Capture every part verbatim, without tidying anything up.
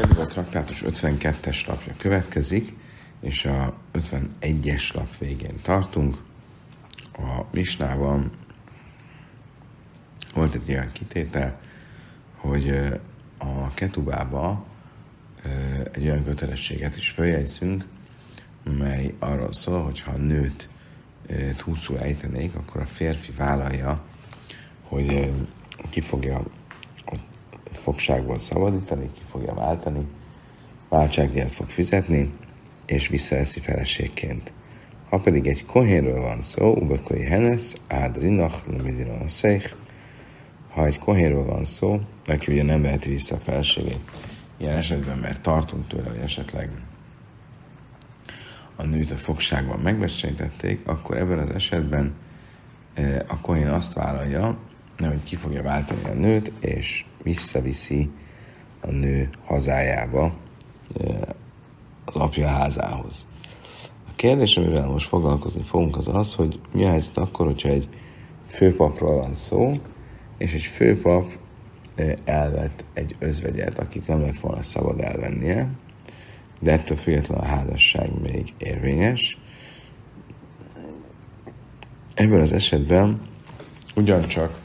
Pedig a traktátus ötvenkettes lapja következik, és a ötvenegyes lap végén tartunk. A Misnában volt egy olyan kitétel, hogy a Ketubába egy olyan kötelességet is följegyzünk, mely arról szól, hogy ha a nőt túlszul ejtenék, akkor a férfi vállalja, hogy ki fogja fogságból szabadítani, ki fogja váltani, váltságdíjat fog fizetni, és visszaeszi feleségként. Ha pedig egy kohénről van szó, ubekoi henes, ádrinach, lemidinona szeich, ha egy kohénről van szó, neki ugye nem veheti vissza a feleségét. Ilyen esetben, mert tartunk tőle, hogy esetleg a nőt a fogságban megbecsétették, akkor ebben az esetben a kohén azt vállalja, hogy ki fogja váltani a nőt, és visszaviszi a nő hazájába, az apja házához. A kérdés, amivel most foglalkozni fogunk, az az, hogy mi a helyzet akkor, hogyha egy főpapról van szó, és egy főpap elvett egy özvegyet, akit nem lett volna szabad elvennie, de ettől függetlenül a házasság még érvényes. Ebben az esetben ugyancsak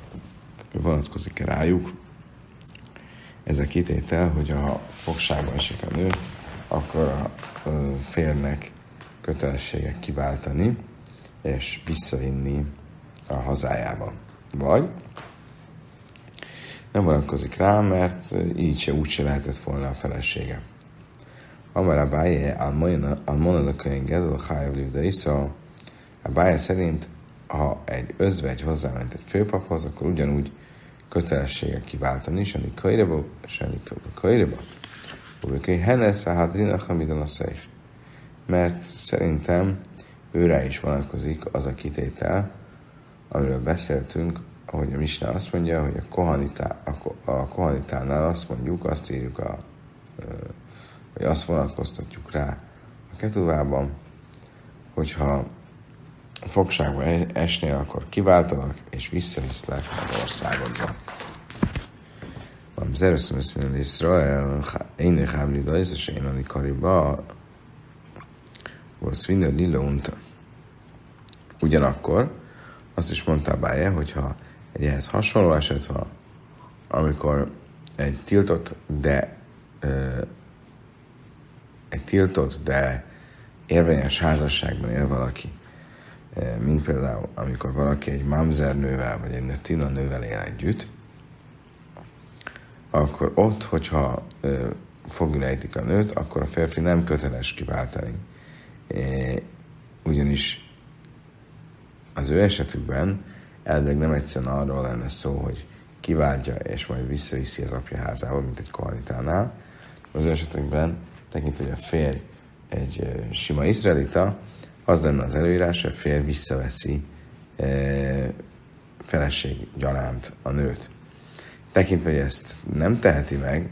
vonatkozik rájuk ez a kitétel, hogy ha fogságban esik a nő, akkor a férnek kötelessége kiváltani, és visszavinni a hazájába. Vagy nem vonatkozik rá, mert így se úgy se lehetett volna a felesége. Amár a báje almonadakönyv gedol hájavlívdei, szóval a báje szerint, ha egy özvegy hozzáment egy főpaphoz, akkor ugyanúgy kötelessége kiváltani, és annyi köireba, és annyi köireba. Oké, henesz a hádrinach, amit a szeif. Mert szerintem őre is vonatkozik az a kitétel, amiről beszéltünk, ahogy a Misna azt mondja, hogy a, kohanitá, a, a kohanitánál azt mondjuk, azt írjuk, a, vagy azt vonatkoztatjuk rá a ketuvában, hogyha fogságba esnél, akkor kiváltanak, és visszaviszlek az országodba. Mamzer összem összenül Izrael, én hámli dajsz, és én anni kariba, volt minden lila unta. Ugyanakkor azt is mondta Báje, hogyha egy ehhez hasonló eset van, amikor egy tiltott, de ö, egy tiltott, de érvényes házasságban él valaki, mint például, amikor valaki egy mamzer nővel, vagy egy netina nővel él együtt, akkor ott, hogyha fogül ejtik a nőt, akkor a férfi nem köteles kiváltani. Ugyanis az ő esetükben elvileg nem egyszerűen arról lenne szó, hogy kiváltja, és majd visszaviszi az apja házába, mint egy kohanitánál. Az ő esetükben, tekintve, hogy a férj egy sima izraelita, az lenne az előírás, hogy a férj visszaveszi e, feleség gyanánt a nőt. Tekintve, hogy ezt nem teheti meg,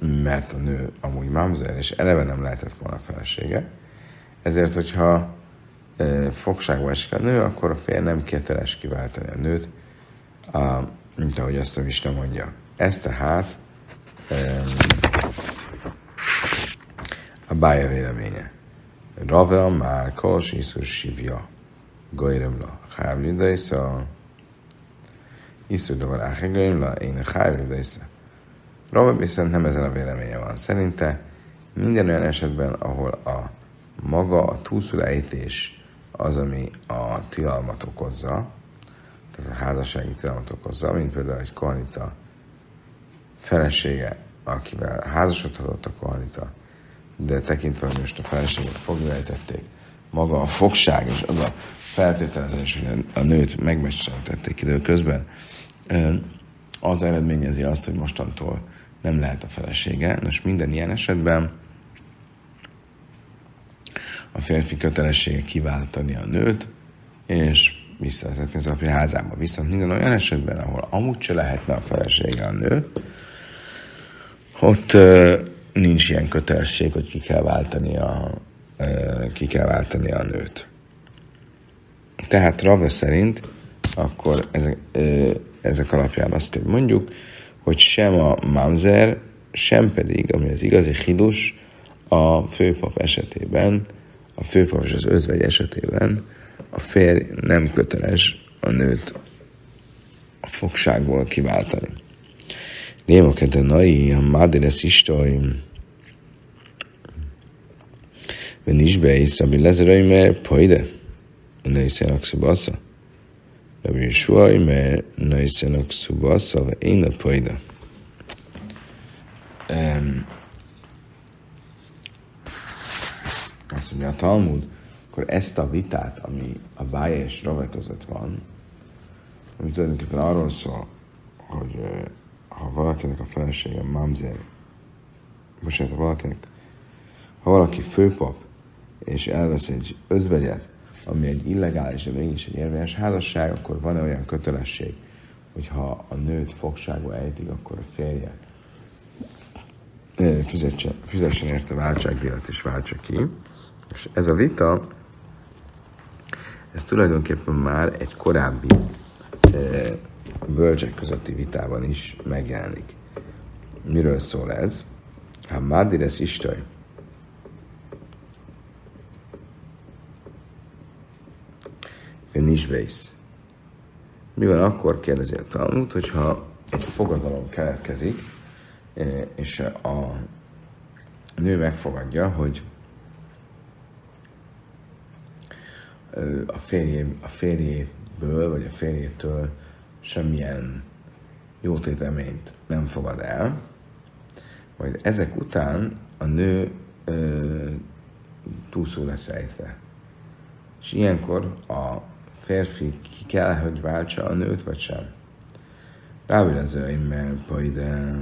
mert a nő amúgy mamzer, és eleve nem lehetett volna a felesége, ezért, hogyha e, fogságba esik a nő, akkor a férj nem köteles kiváltani a nőt, a, mint ahogy azt a Misna mondja. Ez tehát e, a Bája véleménye. Rave a márkos, Iszur sivja, gajremla, hávlidaisza, Iszur dovaláhe gajremla, én a hávlidaisza. Rave viszont nem ezen a véleménye van. Szerinte minden olyan esetben, ahol a maga, a túlszulejtés az, ami a tilalmat okozza, tehát a házassági tilalmat okozza, mint például egy kohanita felesége, akivel házasodhatott a kohanita, de tekintve, hogy most a feleséget foglyejtették, maga a fogság és az a feltételezés, hogy a nőt megbecsételtették időközben, az eredményezi azt, hogy mostantól nem lehet a felesége. Nos, minden ilyen esetben a férfi kötelessége kiváltani a nőt, és visszavezetni az apja házába. Viszont minden olyan esetben, ahol amúgy se lehetne a felesége a nő, ott nincs ilyen kötelesség, hogy ki kell váltani a, ki kell váltani a nőt. Tehát Rava szerint akkor ezek, ezek alapján azt kell mondjuk, hogy sem a mamzer, sem pedig, ami az igazi hidus, a főpap esetében, a főpap és az özvegy esetében a férj nem köteles a nőt a fogságból kiváltani. Néma ketenai, a mádéresz istaim, mert nincs beész, Rabbi Eliezer, mert pajde, ne iszenak szubasza. Rabbi Jehosua, mert ne iszenak szubasza, én a pajde. Azt mondja a Talmud, akkor ezt a vitát, ami a Bája és Rava között van, ami tulajdonképpen arról szól, hogy ha valakinek a felesége mamzer, bocsánat, ha valakinek, ha valaki főpap, és elvesz egy özvegyet, ami egy illegális, de mégis egy érvényes házasság, akkor van olyan kötelesség, hogy ha a nőt fogságba ejtik, akkor a férje fizessen, fizessen érte váltságdíjat, és váltsa ki. És ez a vita, ez tulajdonképpen már egy korábbi e, bölcsek közötti vitában is megjelenik. Miről szól ez? Ha mádéresz istaj. Nisbész. Mi van akkor, kérdezi a Talmud, hogyha egy fogadalom keletkezik, és a nő megfogadja, hogy a, férjé, a férjéből, vagy a férjétől semmilyen jótéteményt nem fogad el, majd ezek után a nő túlszul lesz ejtve. És ilyenkor a férfi ki kell, hogy váltsa a nőt, vagy sem. Ravi Lazar, mert pajde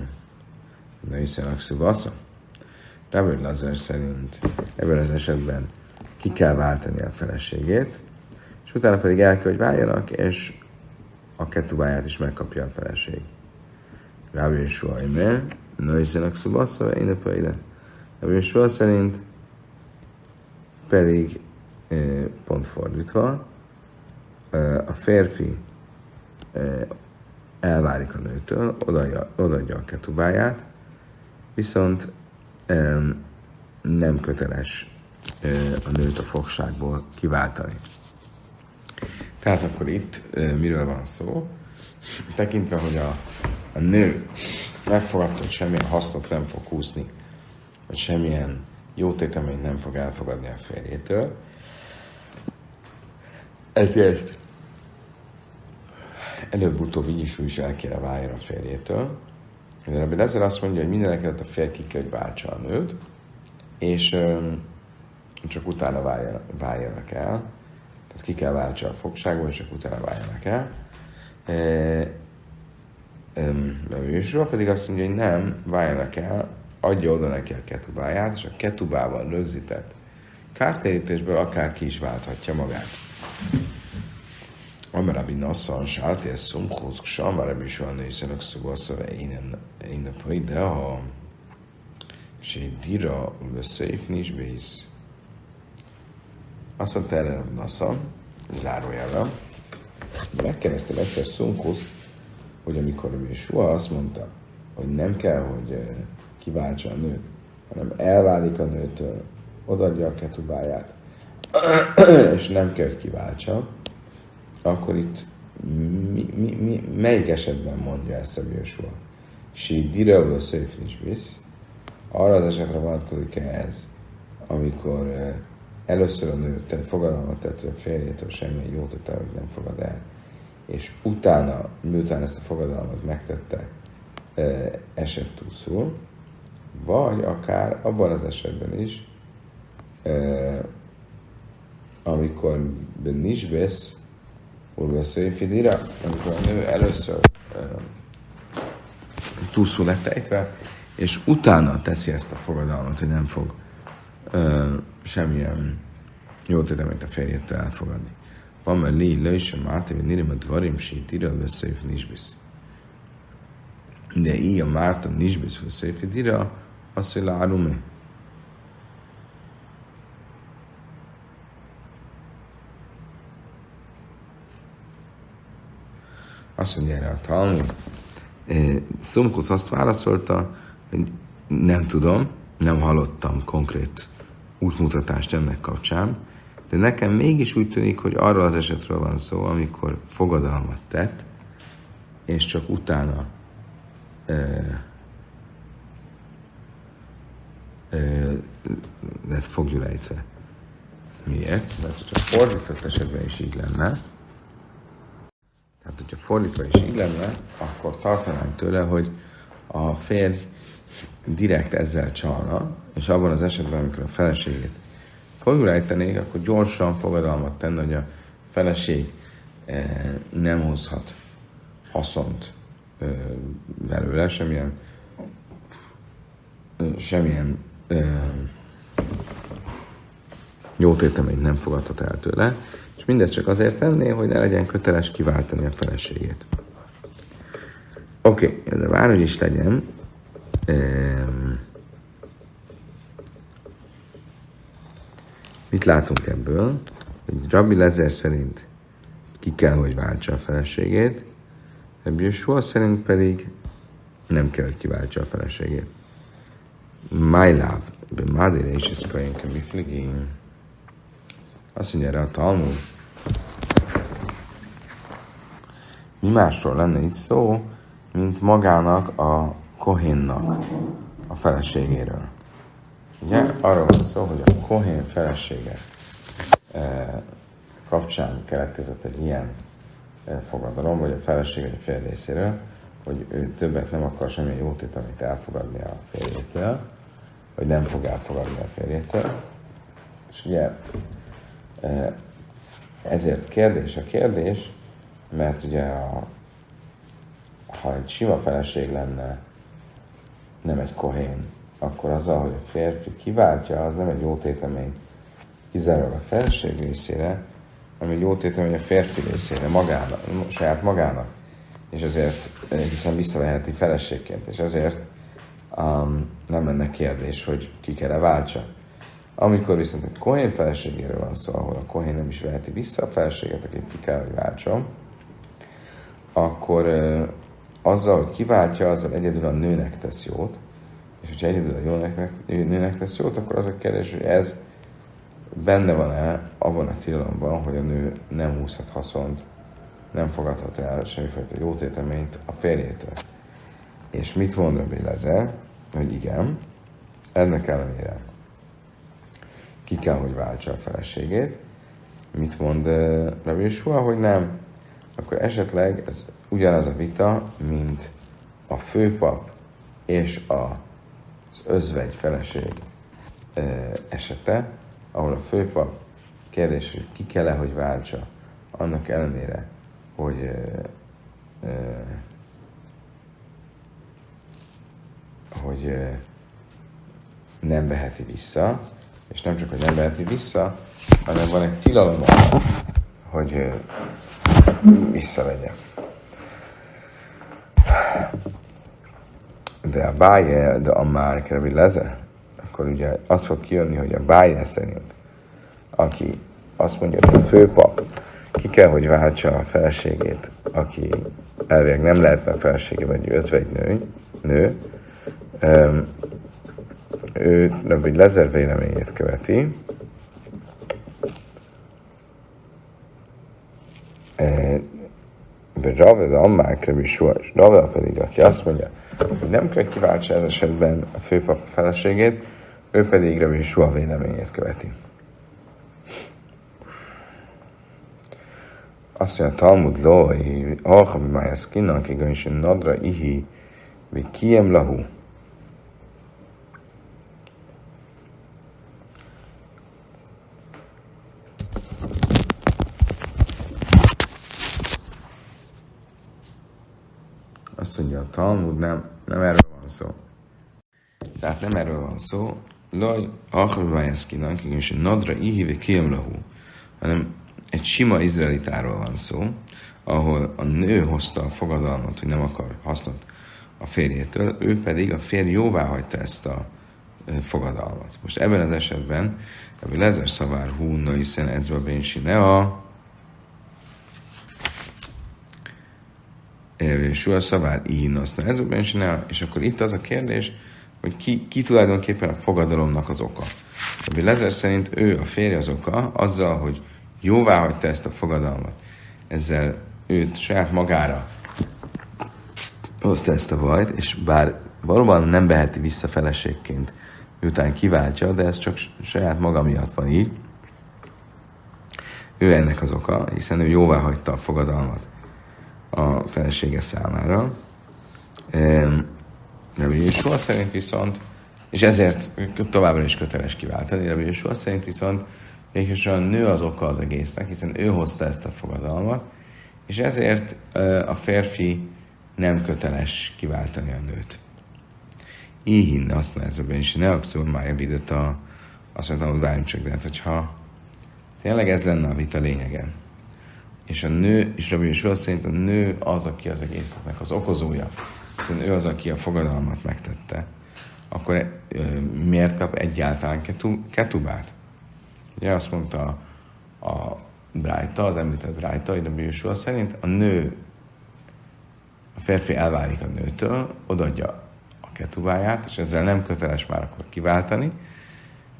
női szenakszúvasza. Ravi Lazar szerint ebben az esetben ki kell váltani a feleségét, és utána pedig el kell, hogy váljanak, és a ketubáját is megkapja a feleség. Ravi Jehosua, mert női szenakszúvasza, én a pajde. Ravi Jehosua szerint pedig pont fordítva, a férfi elválik a nőtől, odaadja a ketubáját, viszont nem köteles a nőt a fogságból kiváltani. Tehát akkor itt miről van szó? Tekintve, hogy a, a nő megfogadta, hogy semmilyen hasznot nem fog húzni, vagy semmilyen jótéteményt nem fog elfogadni a férjétől, ezért előbb-utóbb így is, úgy is el kéne váljon a férjétől. Rabbi Eliezer azt mondja, hogy mindenekelőtt a férj ki kell, hogy váltsa a nőt, és öm, csak utána váljanak, váljanak el. Tehát ki kell váltsa a fogságból, és csak utána váljanak el. Rabbi Jehosua pedig azt mondja, hogy nem, váljanak el, adja oda neki a ketubáját, és a ketubával rögzített kártérítésből akár ki is válthatja magát. Amara binassan sáltél szomkhoz, samara bűsön nőszenek szubaszava én a pajde, ha sédira veszélyf nincs bész. Azt mondta erre a nasza, zárójelve, megkérdeztem egyszer szomkhoz, hogy amikor Jehosua azt mondta, hogy nem kell, hogy kiváltsa a nőt, hanem elválik a nőtől, odaadja a ketubáját, és nem kell, hogy kiváltsa, akkor itt mi, mi, mi, melyik esetben mondja ezt a Jehosua? Sidiraul a szöjfnisbisz, arra az esetre vonatkozik ez, amikor eh, először a nő fogadalmat tett, hogy a férjétől semmilyen jót tett, hogy nem fogad el, és utána, miután ezt a fogadalmat megtette, eh, esett túlszul, vagy akár abban az esetben is, eh, amikor Nisbesz úrveszői fidira, amikor a nő először uh, túlszul lett ejtve, és utána teszi ezt a fogadalmat, hogy nem fog uh, semmilyen jótéteményt a férjétől elfogadni. Van már légy lősöm átéve nirem a dvarim sítira veszői Nisbesz. De így a Márton Nisbesz veszői fidira az, hogy lárume. Azt mondja erre a Talmud. Szomkusz azt válaszolta, hogy Nem tudom, nem hallottam konkrét útmutatást ennek kapcsán, de nekem mégis úgy tűnik, hogy arra az esetről van szó, amikor fogadalmat tett, és csak utána ö, ö, lett foggyulejtve. Miért? Mert csak fordított esetben is így lenne, tehát hogyha fordítva is így lenne, akkor tartanánk tőle, hogy a férj direkt ezzel csalna, és abban az esetben, amikor a feleségét foggyulejtenék, akkor gyorsan fogadalmat tenni, hogy a feleség nem hozhat haszont belőle, semmilyen semmilyen jót érteményt nem fogadhat el tőle, és mindezt csak azért tenné, hogy ne legyen köteles kiváltani a feleségét. Oké, okay, de bárhogy is legyen, mit látunk ebből? Hogy Rabbi Eliezer szerint ki kell, hogy váltsa a feleségét, Rabbi Jehosua szerint pedig nem kell, hogy kiváltsa a feleségét. My love, be madire is is going to be fligging. Azt mondja erre a Talmud. Mi másról lenne itt szó, mint magának a Kohennak a feleségéről. Ugye? Arról van szó, hogy a Kohen felesége e, kapcsán keletkezett egy ilyen e, fogadalom, vagy a felesége egy fél részéről, hogy ő többet nem akar semmilyen jótételét elfogadni a férjétől, vagy nem fog elfogadni a férjétől. És ugye e, ezért kérdés a kérdés, mert ugye a, ha egy sima feleség lenne, nem egy kohén, akkor azzal, hogy a férfi kiváltja, az nem egy jó tétemény kizárólag a felség részére, hanem egy jó tétemény a férfi részére, magának, saját magának, és azért, hiszen visszaveheti feleségként, és azért um, nem lenne kérdés, hogy ki kell-e váltsa. Amikor viszont egy kohén feleségéről van szó, ahol a kohén nem is veheti vissza a feleséget, akit ki kell, hogy váltson, akkor uh, azzal, hogy kiváltja, azzal egyedül a nőnek tesz jót, és hogyha egyedül a nőnek, nőnek tesz jót, akkor az a kérdés, hogy ez benne van-e abban a tilalomban, hogy a nő nem húzhat haszont, nem fogadhat el semmifajta jótéteményt a férjétől. És mit mond Rabbi Eliezer? Hogy igen, ennek ellenére ki kell, hogy váltsa a feleségét. Mit mond uh, Rabbi Jehosua? Hogy nem. Akkor esetleg ez ugyanaz a vita, mint a főpap és az özvegy feleség esete, ahol a főpap kérdés, hogy ki kell-e, hogy váltsa, annak ellenére, hogy, hogy nem veheti vissza, és nem csak, hogy nem veheti vissza, hanem van egy tilalom, hogy visszavegye. De a báje, de a már Rabbi Eliezer, akkor ugye az fog kijönni, hogy a báje szerint, aki azt mondja, hogy a főpap ki kell, hogy váltsa a feleségét, aki elvileg nem lehetne a feleségében egy özvegynő, nő, öm, ő Rabbi Eliezer véleményét követi, de Ravi Lazar és Ravi pedig, aki azt mondja, hogy nem kell kiváltsa ez esetben a főpap feleségét, ő pedig Rabbi Jehosua véleményét követi. Azt mondja, Talmud lói, ahogy májesz kinnak, és nadra ihi, vagy kiem lahu. Azt mondja, a Talmud nem, nem erről van szó. Tehát nem erről van szó, hanem egy sima izraelitáról van szó, ahol a nő hozta a fogadalmat, hogy nem akar hasznot a férjétől, ő pedig a férj jóvá hagyta ezt a fogadalmat. Most ebben az esetben, Rabbi Eliezer szavár hú, no hiszen edzve bénsinea, és akkor itt az a kérdés, hogy ki, ki tulajdonképpen a fogadalomnak az oka. Rabbi Eliezer szerint ő, a férje az oka, azzal, hogy jóvá hagyta ezt a fogadalmat, ezzel őt saját magára hozta ezt a bajt, és bár valóban nem veheti vissza feleségként, miután kiváltja, de ez csak saját maga miatt van így. Ő ennek az oka, hiszen ő jóvá hagyta a fogadalmat a felesége számára. Rabbi Jehosua szerint viszont, és ezért továbbra is köteles kiváltani, Rabbi Jehosua szerint viszont végül a nő az oka az egésznek, hiszen ő hozta ezt a fogadalmat, és ezért a férfi nem köteles kiváltani a nőt. Íhinne használja ez a bénysének, szóval mája bidett a... Azt mondtam, hogy várjunk csak, de hát hogyha tényleg ez lenne a vita lényege. És a nő, és Rabbi Jehosua szerint a nő az, aki az egésznek az okozója, hiszen ő az, aki a fogadalmat megtette, akkor ö, miért kap egyáltalán ketubát? Ugye azt mondta a Brájta, az említett Brájta, hogy Rabbi Jehosua szerint a nő, a férfi elválik a nőtől, odaadja a ketubáját, és ezzel nem köteles már akkor kiváltani,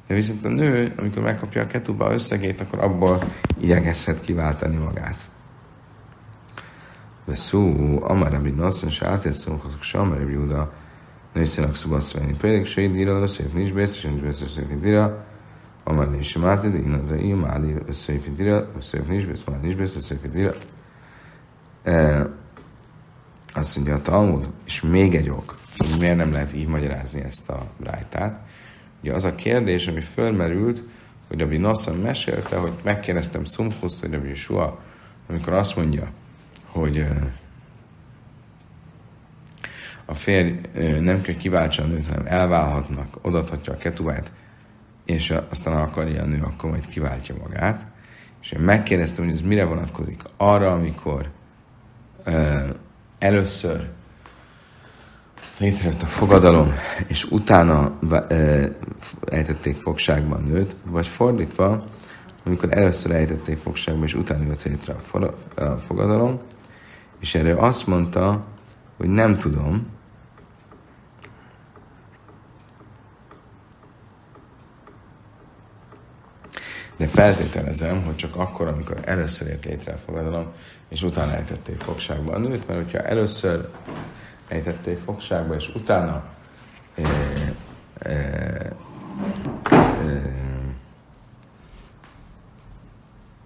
de viszont a nő, amikor megkapja a ketuba összegét, akkor abból igyekezhet kiváltani magát. De szó, amár Rabbi Nasson, és átérszónk azok sem, amár Rabbi Júda nőszenak szubasztvenni. Pedig se idíra, összejött nincs bészes, nincs bészes, összejött idíra, amár nincs sem átérde, innadra így, már összejött idíra, összejött nincs bész, már nincs bész, összejött idíra. Azt mondja a Talmud, és még egy ok, hogy miért nem lehet így magyarázni ezt a brájtát. Ugye az a kérdés, ami fölmerült, hogy Rabbi Nasson mesélte, hogy megkérdeztem Szumfuszt, hogy Rabbi Jehosua, amikor azt mondja, hogy a férj nem kell kiváltsa a nőt, hanem elválhatnak, odaadhatja a ketubát, és aztán akarja a nő, akkor majd kiváltja magát. És én megkérdeztem, hogy ez mire vonatkozik. Arra, amikor először létrejött a fogadalom, és utána ejtették fogságba a nőt, vagy fordítva, amikor először ejtették fogságba, és utána jött létre a fogadalom, és erre azt mondta, hogy nem tudom, de feltételezem, hogy csak akkor, amikor először jött létre a fogadalom, és utána ejtették fogságba a nőt, mert hogyha először ejtették fogságba, és utána e, e,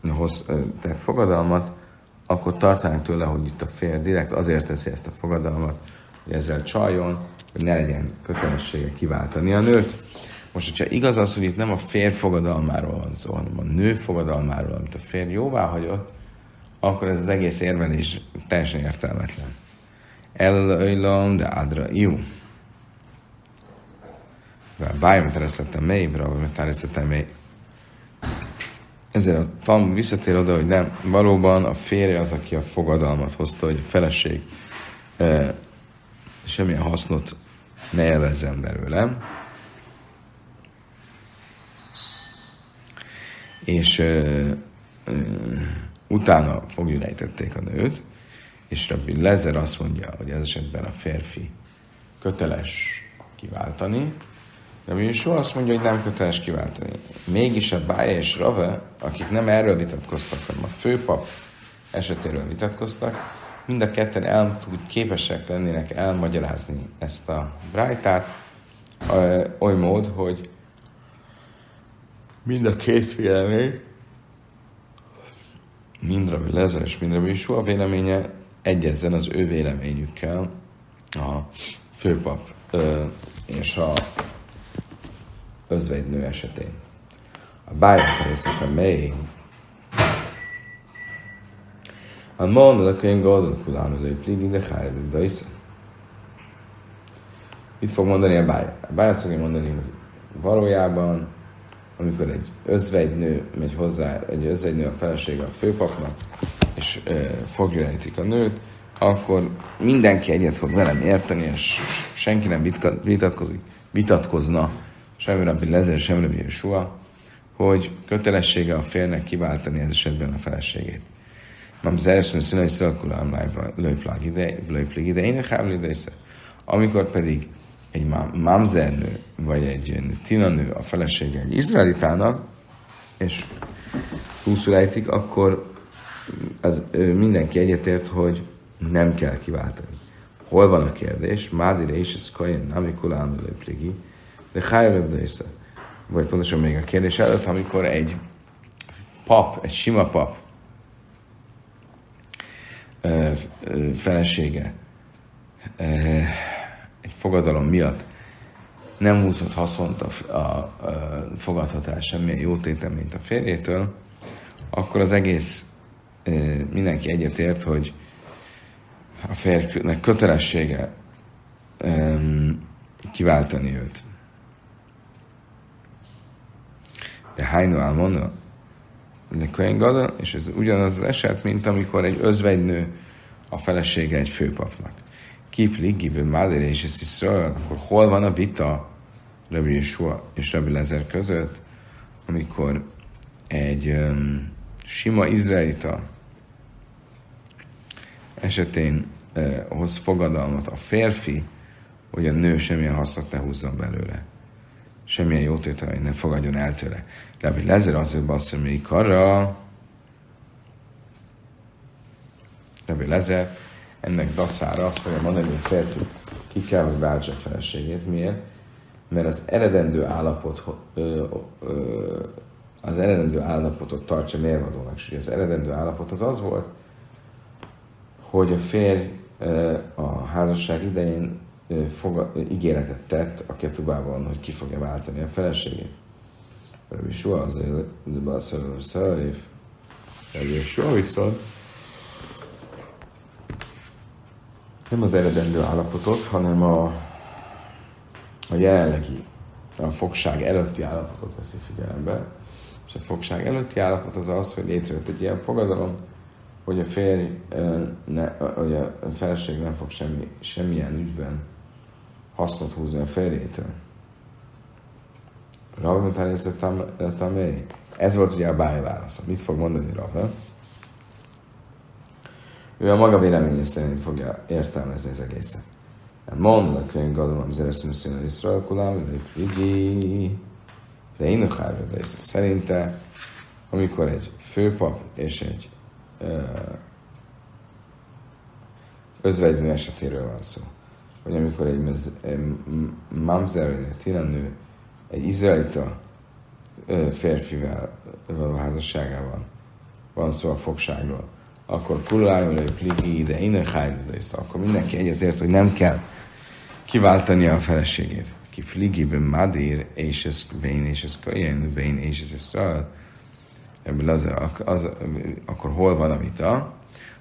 e, Hoz, tehát fogadalmat, akkor tartanánk tőle, hogy itt a férj direkt azért teszi ezt a fogadalmat, hogy ezzel csaljon, hogy ne legyen kötelessége kiváltani a nőt. Most, hogyha igaz az, hogy itt nem a férj fogadalmáról van szó, hanem a nő fogadalmáról, amit a férj jóvá hagyott, akkor ez az egész érvelés teljesen értelmetlen. El-öjlom, de adra iú. Bájom, tereszettem mélyibra, vagy tereszettem mély. Ezért a Talmud visszatér oda, hogy nem, valóban a férje az, aki a fogadalmat hozta, hogy a feleség e, semmilyen hasznot ne élvezzen belőlem. És e, e, utána fogjul ejtették a nőt, és Rabbi Eliezer azt mondja, hogy ez esetben a férfi köteles kiváltani, Rabbi Jehosua azt mondja, hogy nem köteles kiváltani. Mégis a Bája és Rave, akik nem erről vitatkoztak, hanem a főpap esetéről vitatkoztak, mind a ketten el tud, képesek lennének elmagyarázni ezt a brájtát, oly mód, hogy mind a két vélemény, mind Rabbi Eliezer és mind Rabbi Jehosua véleménye egyezzen az ő véleményükkel a főpap és a özvegynő esetén. A báját részletem melyik. A mondalakönyv gazdalkulámodai pligig, de hájblik daisza. Mit fog mondani a báját? A báját szokja mondani, hogy valójában, amikor egy özvegynő megy hozzá, egy özvegynő a felesége a főpapnak, és ö, fogjulejtik a nőt, akkor mindenki egyet fog velem érteni, és senki nem vitatkozik, vitatkozna sem Rabbi Eliezer, sem Rabbi Jehosua, hogy kötelessége a férjnek kiváltani ez esetben a feleségét. Mamzer és netina is szalakulám lőplág idején, lőplág idején, amikor pedig egy mamzernő, vagy egy netina nő a felesége egy izraelitának, és húszul ejtik, akkor az, mindenki egyetért, hogy nem kell kiváltani. Hol van a kérdés? Mádire is ez Kohen, amikor állandó lépligi, de hájövöbda is. Vagy pontosan még a kérdés előtt, amikor egy pap, egy sima pap ö, ö, felesége ö, egy fogadalom miatt nem húzott haszont a, a, a fogadhatás semmilyen jó téteményt a férjétől, akkor az egész ö, mindenki egyetért, hogy a férjnek kötelessége ö, kiváltani őt. De hajnó álmondó, és ez ugyanaz az eset, mint amikor egy özvegynő a felesége egy főpapnak. Kipligiből Mádére és Sziszről, akkor hol van a vita Rabbi Jehosua és Rabbi Lazar között, amikor egy um, sima izraelita esetén uh, hoz fogadalmat a férfi, hogy a nő semmilyen hasznot ne húzzon belőle. Semmilyen jótétel, hogy nem fogadjon el tőle. Rabbi Eliezer azért basszol még karra. Rabbi Eliezer ennek dacára azt fogja mondani, hogy férfi ki kell, hogy váltsa a feleségét. Miért? Mert az eredendő állapot, ö, ö, az eredendő állapotot tartsa mérvadónak. És az eredendő állapot az az volt, hogy a férj ö, a házasság idején Foga, ígéretet tett a Ketubában, hogy ki fogja váltani a feleségét. Rabbi Jehosua azért beszélő szerelőv. Rabbi Jehosua viszont nem az eredendő állapotot, hanem a, a jelenlegi, a fogság előtti állapotot veszi figyelembe. És a fogság előtti állapot az az, hogy létrejött egy ilyen fogadalom, hogy a férj, ne, hogy a feleség nem fog semmi, semmilyen ügyben hasznot húzni a férjétől. Rav mondta, hogy ez volt ugye a báj válasza. Mit fog mondani Rav? Ő a maga véleménye szerint fogja értelmezni az egészet. Mondd a könyv gadom, amzer szükszön a iszraelkulám, de én a hálvöldei szerinte, amikor egy főpap és egy özvegynő esetéről van szó, hogy amikor egy mamzer vagy netina nő egy izraelita férfivel való házasságában van szó a fogságról, akkor kullájul, hogy pligi ide, innen hájlóda is, akkor mindenki egyetért, hogy nem kell kiváltania a feleségét. Ki pligiben madír, és ez bén, és ez kajén, bén, és ez Izrael. Ebből az, az, akkor hol van a vita?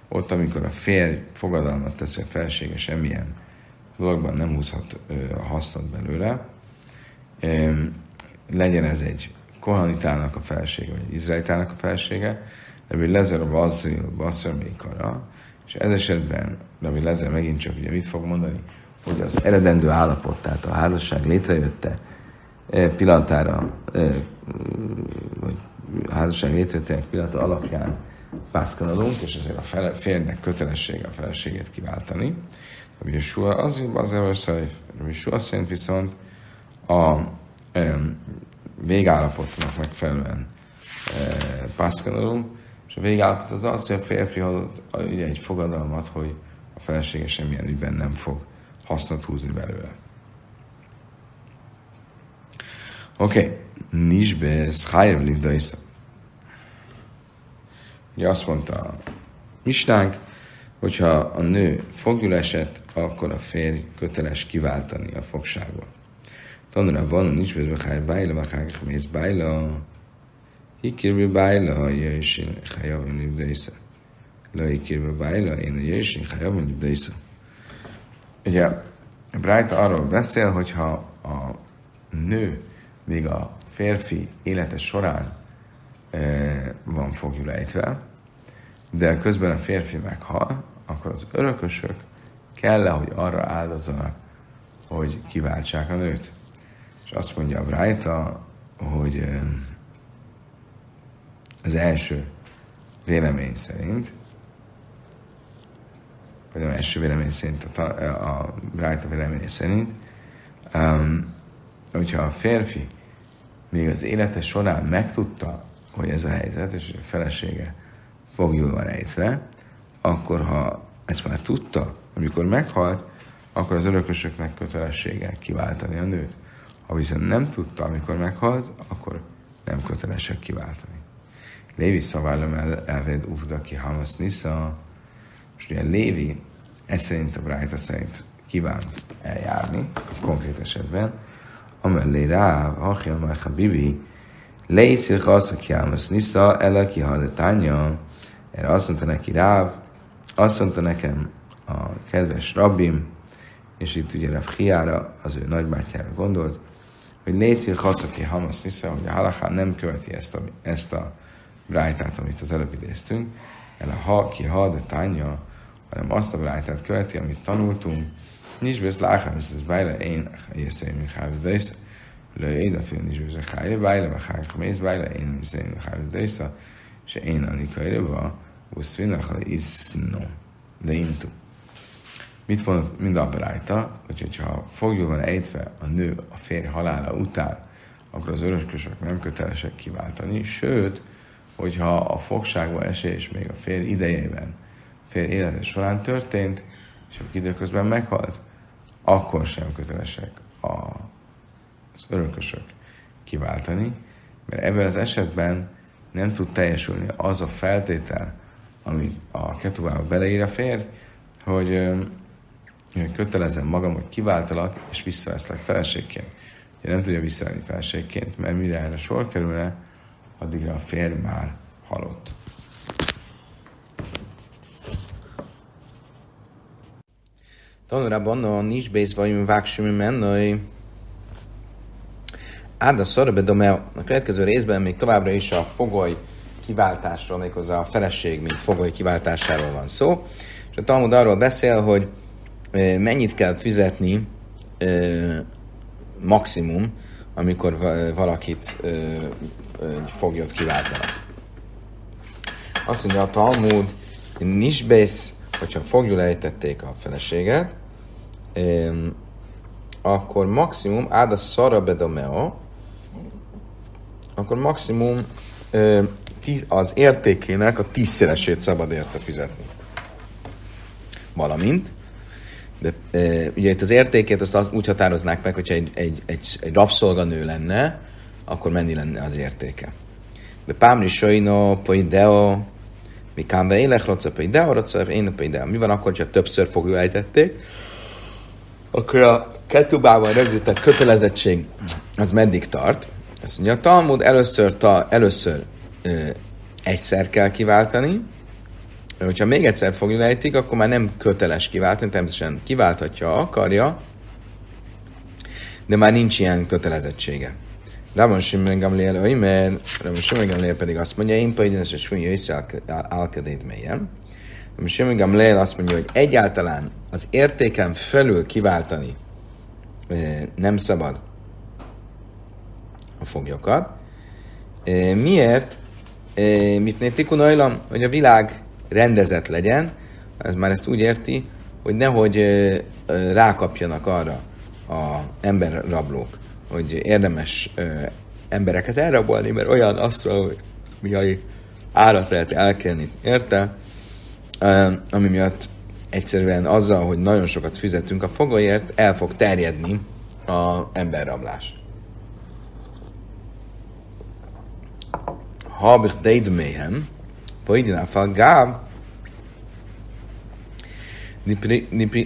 Ott, amikor a férj fogadalmat teszi a felesége, semmilyen dologban nem húzhat a hasznot belőle. Legyen ez egy kohanitának a felesége, vagy egy izraelitának a felesége, Rabbi Eliezer a basszil, basszil még kara, és ez esetben Rabbi Eliezer megint csak ugye mit fog mondani, hogy az eredendő állapot, tehát a házasság létrejötte pillanatára, vagy a házasság létrejöttének pillanata alapján pászkanadunk, és ezért a fele, férjnek kötelessége a feleségét kiváltani. Rabbi Jehosua azért az először, Rabbi Jehosua szerint viszont a e, végállapotnak megfelelően e, pászkanadunk, és a végállapot az az, hogy a férfi adott ugye egy fogadalmat, hogy a felesége semmilyen ügyben nem fog hasznot húzni belőle. Oké. Okay. Nincs be, ez hájév livda iszak. Ugye azt mondta a misnánk, hogyha a nő foglyul esett, akkor a férj köteles kiváltani a fogságból. Tanulában van, nincs be, hájév bájla, hájév mész bájla, híkérbe bájla, jöjjön, hájév livda iszak. Lőjkérbe bájla, én jöjjön, hájév livda iszak. Ugye a Brájta arról beszél, hogyha a nő még a férfi élete során e, van foglyul ejtve, de közben a férfi meghal, akkor az örökösök kell-e, hogy arra áldozzanak, hogy kiváltsák a nőt. És azt mondja a Brájta, hogy e, az első vélemény szerint, vagy az első vélemény szerint, a, a Brájta vélemény szerint, Um, hogyha a férfi még az élete során megtudta, hogy ez a helyzet, és a felesége fogjul van ejtve, akkor ha ezt már tudta, amikor meghalt, akkor az örökösöknek kötelessége kiváltani a nőt. Ha viszont nem tudta, amikor meghalt, akkor nem kötelesek kiváltani. Lévi szavállom el, elvéd ufda ki hamasz nisza. Most ugye Lévi, ez szerint a Brájta szerint kívánt eljárni, egy konkrét esetben, amellé rá, hachja már habibi, leiszi haza ki hamasz nisza, el a kihadetánya. Erre azt mondta neki Ráv, azt mondta nekem a kedves rabbim, és itt ugye Rav Hiára, az ő nagybátyjára gondolt, hogy lészél haszaké hamasz nisza, hogy a halachán nem követi ezt a, ezt a brájtát, amit az előbb idéztünk, el a ha, ki ha, de tánya, hanem azt a brájtát követi, amit tanultunk, nincs bősz láhám, és ez bájla én, észreim, hogy hálj, de észre, lőjéd a fél, nincs bősz hálj, bájla, vagy hálj, mész, bájla, én, észreim, hálj, de észre, és én anikairéba, úszvinnak, iszno, leintu. Mit mondott mind a Brájta, hogy ha foglyul van ejtve a nő a férj halála után, akkor az örökösök nem kötelesek kiváltani, sőt, hogyha a fogságba esés még a férj idejében, a férj élete során történt, és akkor időközben meghalt, akkor sem kötelesek az örökösök kiváltani, mert ebben az esetben nem tud teljesülni az a feltétel, amit a ketubába beleír a férj, hogy hogy kötelezem magam, hogy kiváltalak, és visszaveszlek feleségként. Ugye nem tudja visszavenni feleségként, mert mire erre sor kerülne, addigra a férj már halott. Tanulában a nincs bészvajum vágsimű mennői. Áda szarabedamel. A következő részben még továbbra is a fogoly kiváltásról, méghozzá a feleség, mint fogoly kiváltásáról van szó. És a Talmud arról beszél, hogy mennyit kell fizetni ö, maximum, amikor valakit ö, ö, foglyot kiváltanak. Azt mondja a Talmud, nisbész, hogyha foglyul ejtették a feleséget, ö, akkor maximum, áda szarabedameo, akkor maximum ö, tíz, az értékének a tízszeresét szabad érte fizetni. Valamint, de e, ugye itt az értékét azt úgy határoznák meg, hogyha egy, egy, egy, egy rabszolganő lenne, akkor mennyi lenne az értéke. De pámri sajno, poideo, mi kámbe élek, roca poideo, roca én poideo. Mi van akkor, hogyha többször foglyul ejtették? Akkor a ketubában rögzített kötelezettség az meddig tart? Azt mondja, a Talmud először, ta, először ö, egyszer kell kiváltani, hogyha még egyszer foglyul ejtik, akkor már nem köteles kiváltani, természetesen kiválthatja, ha akarja, de már nincs ilyen kötelezettsége. Rabban Simon ben Gamliel, mert Rabban Simon ben Gamliel pedig azt mondja, én például se súlyja össze álkedét mélyen. Rabban Simon ben Gamliel azt mondja, hogy egyáltalán az értéken felül kiváltani nem szabad a foglyokat. Miért? Mit nétikun ajlam, hogy a világ rendezett legyen, ez már ezt úgy érti, hogy nehogy ö, ö, rákapjanak arra az emberrablók, hogy érdemes ö, embereket elrabolni, mert olyan asztronomiai árat lehet elkérni, érte? Ö, ami miatt egyszerűen azzal, hogy nagyon sokat fizetünk a fogolyért, el fog terjedni az emberrablás. Habich deidméhem, Poidina falgáv,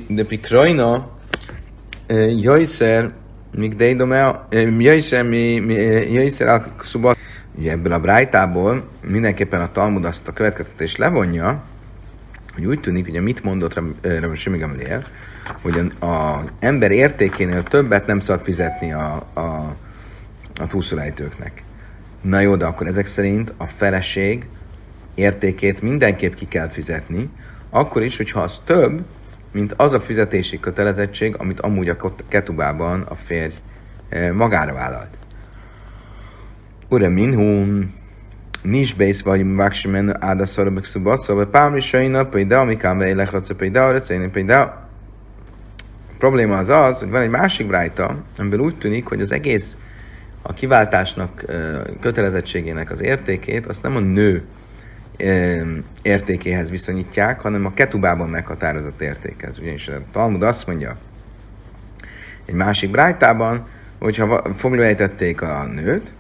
de pikrojna, jöjszer, migdeidome, jöjszer, jöjszer a szubat. Ugye ebből a brájtából mindenképpen a Talmud azt a következtetés levonja, hogy úgy tűnik, hogy mit mondott Rabban Simon ben Gamliel, hogy az ember értékénél többet nem szabad fizetni a, a, a túlszulejtőknek. Na jó, de akkor ezek szerint a feleség értékét mindenképp ki kell fizetni, akkor is, hogyha az több, mint az a fizetési kötelezettség, amit amúgy a ketubában a férj magára vállalt. Ure minhum, nisbész vagy vágsimenő ádászorobek szubasszorbe, pámrisai nap, például, amikám beélek, racsa, például, recéni, például, probléma az az, hogy van egy másik brájta, amiből úgy tűnik, hogy az egész a kiváltásnak, kötelezettségének az értékét, azt nem a nő értékéhez viszonyítják, hanem a ketubában meghatározott értékhez. Ugyanis a Talmud azt mondja egy másik brájtában, hogyha foglyóejtették a nőt,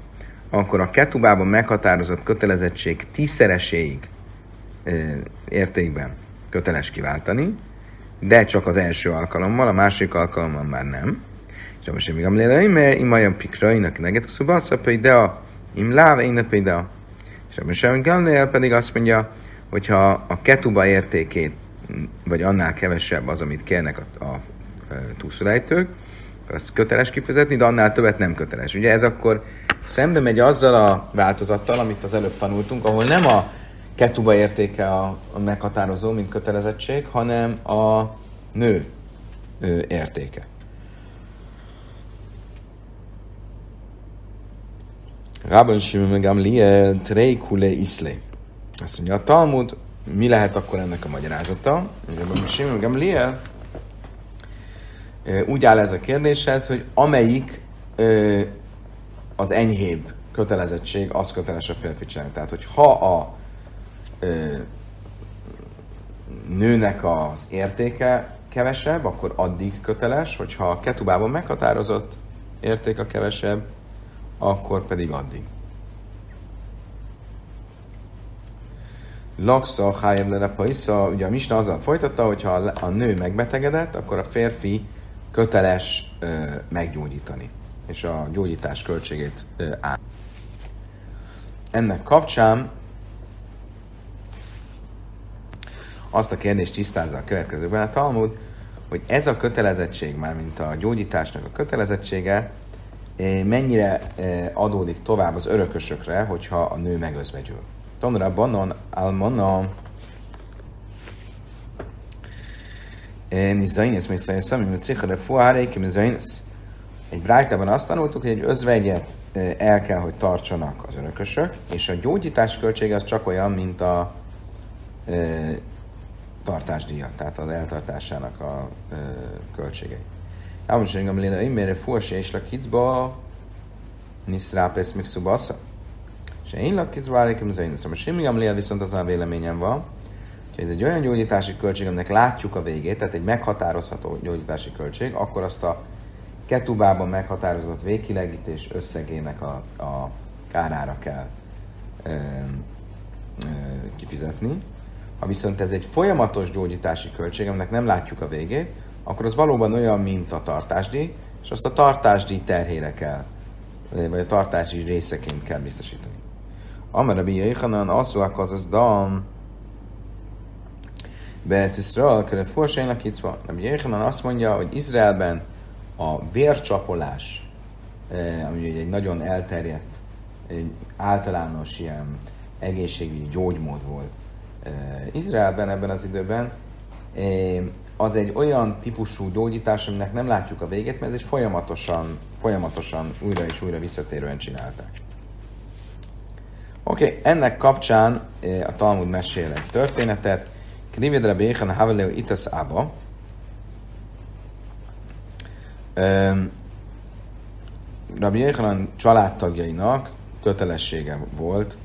akkor a ketubában meghatározott kötelezettség tízszereséig értékben köteles kiváltani, de csak az első alkalommal, a második alkalommal már nem. És most még amléleim, mert imájam pikrainak neget szubászap, de a im láve innak például. És Rabban Simon ben Gamliel pedig azt mondja, hogyha a ketuba értékét, vagy annál kevesebb az, amit kérnek a, a, a túlszulejtők, az köteles kifizetni, de annál többet nem köteles. Ugye ez akkor szembe megy azzal a változattal, amit az előbb tanultunk, ahol nem a ketuba értéke a, a meghatározó, mint kötelezettség, hanem a nő ő, értéke. Rabban Simon ben Gamliel trékule iszle. Azt mondja, a Talmud, mi lehet akkor ennek a magyarázata? Rabban Simon ben Gamliel úgy áll ez a kérdéshez, hogy amelyik az enyhébb kötelezettség, az köteles a férfi csinálni. Tehát, hogy ha a nőnek az értéke kevesebb, akkor addig köteles, hogyha a ketubában meghatározott érték a kevesebb, akkor pedig addig. Laksza, hájebb lerepaisza, ugye a Misna azzal folytatta, hogyha a nő megbetegedett, akkor a férfi köteles ö, meggyógyítani, és a gyógyítás költségét ö, áll. Ennek kapcsán azt a kérdést tisztázza a következőben a Talmud, hogy ez a kötelezettség, mármint a gyógyításnak a kötelezettsége, mennyire adódik tovább az örökösökre, hogyha a nő megözvegyül. Tanra banon almana nizainis mészáj szamim, hogy szikere fuáreiki mizainis. Egy brájtában azt tanultuk, hogy egy özvegyet el kell, hogy tartsanak az örökösök, és a gyógyítás költsége az csak olyan, mint a e, tartásdíja, tehát az eltartásának a e, költségei. Elmondságom léna, imére fúrse és lakicba nisz rápész még szubasza. És én lakicba állékem az én Simigam lél viszont azon a véleményem van, hogy ez egy olyan gyógyítási költség, aminek látjuk a végét, tehát egy meghatározható gyógyítási költség, akkor azt a ketubában meghatározott végkilegítés összegének a, a kárára kell ö, ö, kifizetni. Ha viszont ez egy folyamatos gyógyítási költség, aminek nem látjuk a végét, akkor az valóban olyan, mint a tartásdíj, és azt a tartásdíj terhére kell, vagy a tartásdíj részeként kell biztosítani. Amar Rabbi Yechanan alszóak az az dam, Berec Iszrael, került forsainak itt van. Rabbi Yechanan azt mondja, hogy Izraelben a vércsapolás, ami egy nagyon elterjedt, egy általános ilyen egészségügyi gyógymód volt Izraelben ebben az időben, az egy olyan típusú gyógyítás, aminek nem látjuk a végét, mert ez egy folyamatosan, folyamatosan újra és újra visszatérően csinálták. Oké, okay, ennek kapcsán a Talmud mesél egy történetet. Krivéd Rabbi Yechanan haveleu itas abba. Rabbi Yechanan családtagjainak kötelessége volt,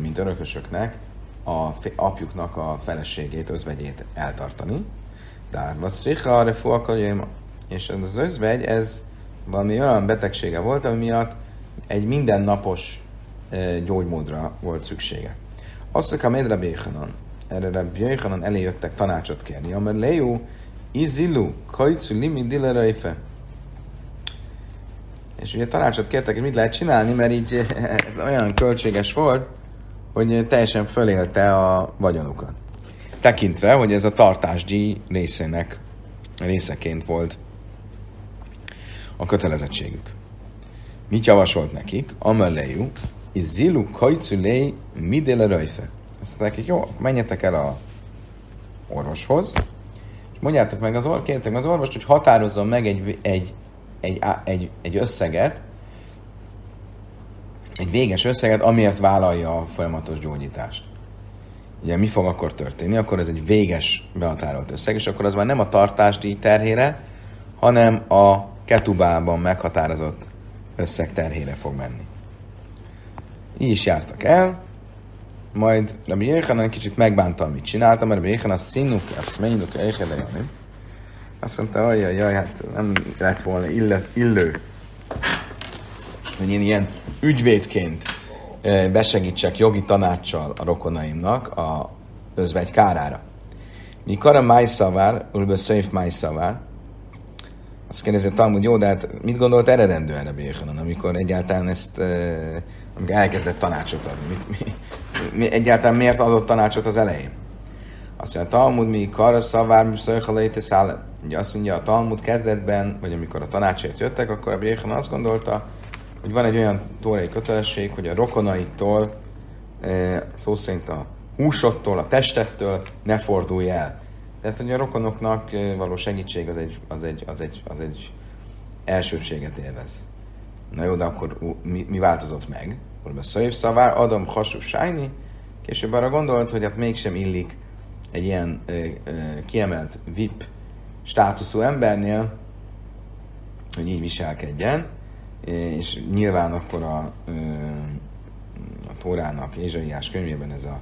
mint örökösöknek, a apjuknak a feleségét, özvegyét eltartani. És az özvegy, ez valami olyan betegsége volt, ami miatt egy mindennapos gyógymódra volt szüksége. Azok a Rabbi Yechanan, erre Rabbi Yechanan elé jöttek tanácsot kérni, amely lejú, izilu, kajcu limi dilereife. És ugye tanácsot kértek, hogy mit lehet csinálni, mert így ez olyan költséges volt, hogy teljesen fölélte a vagyonukat. Tekintve, hogy ez a tartásdíj részének, részeként volt a kötelezettségük. Mit javasolt nekik? Amellejú, izilu kajculé midéle rajfe. Azt mondták, jó, menjetek el a orvoshoz, és mondjátok meg az, or- kértek meg az orvost, hogy határozzon meg egy, egy, egy, egy, egy összeget, egy véges összeget, amiért vállalja a folyamatos gyógyítást. Ugye mi fog akkor történni? Akkor ez egy véges behatárolt összeg, és akkor az már nem a tartásdíj terhére, hanem a ketubában meghatározott összeg terhére fog menni. Így is jártak el, majd Rabbi Yechanan kicsit megbánta, amit csináltam, mert Rabbi Yechanan színuk, azt menjünk el, elejönni. Azt mondta, ajjaj, jaj, hát nem lett volna illet, illő, hogy én ilyen ügyvédként besegítsek jogi tanácssal a rokonaimnak a özvegy kárára. Mikor a májszavár, úrből szöjf májszavár, azt kérdezi a Talmud, jó, de hát mit gondolt eredendően Rabbi Yechanan, amikor egyáltalán ezt, amikor elkezdett tanácsot adni? Mit, mi, mi, egyáltalán miért adott tanácsot az elején? Azt mondja, a Talmud, mikor a szavár, azt mondja, a Talmud kezdetben, vagy amikor a tanácsért jöttek, akkor Rabbi Yechanan azt gondolta, hogy van egy olyan tórai kötelesség, hogy a rokonaitól, szó szerint a húsottól, a testettől ne fordulj el. Tehát, hogy a rokonoknak való segítség az egy, az egy, az egy, az egy elsőbséget élvez. Na jó, de akkor mi, mi változott meg? Úrban szöjv szavár, adam hasu sájni, később arra gondolt, hogy hát mégsem illik egy ilyen ö, ö, kiemelt vé i pé státuszú embernél, hogy így viselkedjen, és nyilván akkor a, ö, a Tórának, Ézsaiás könyvében ez a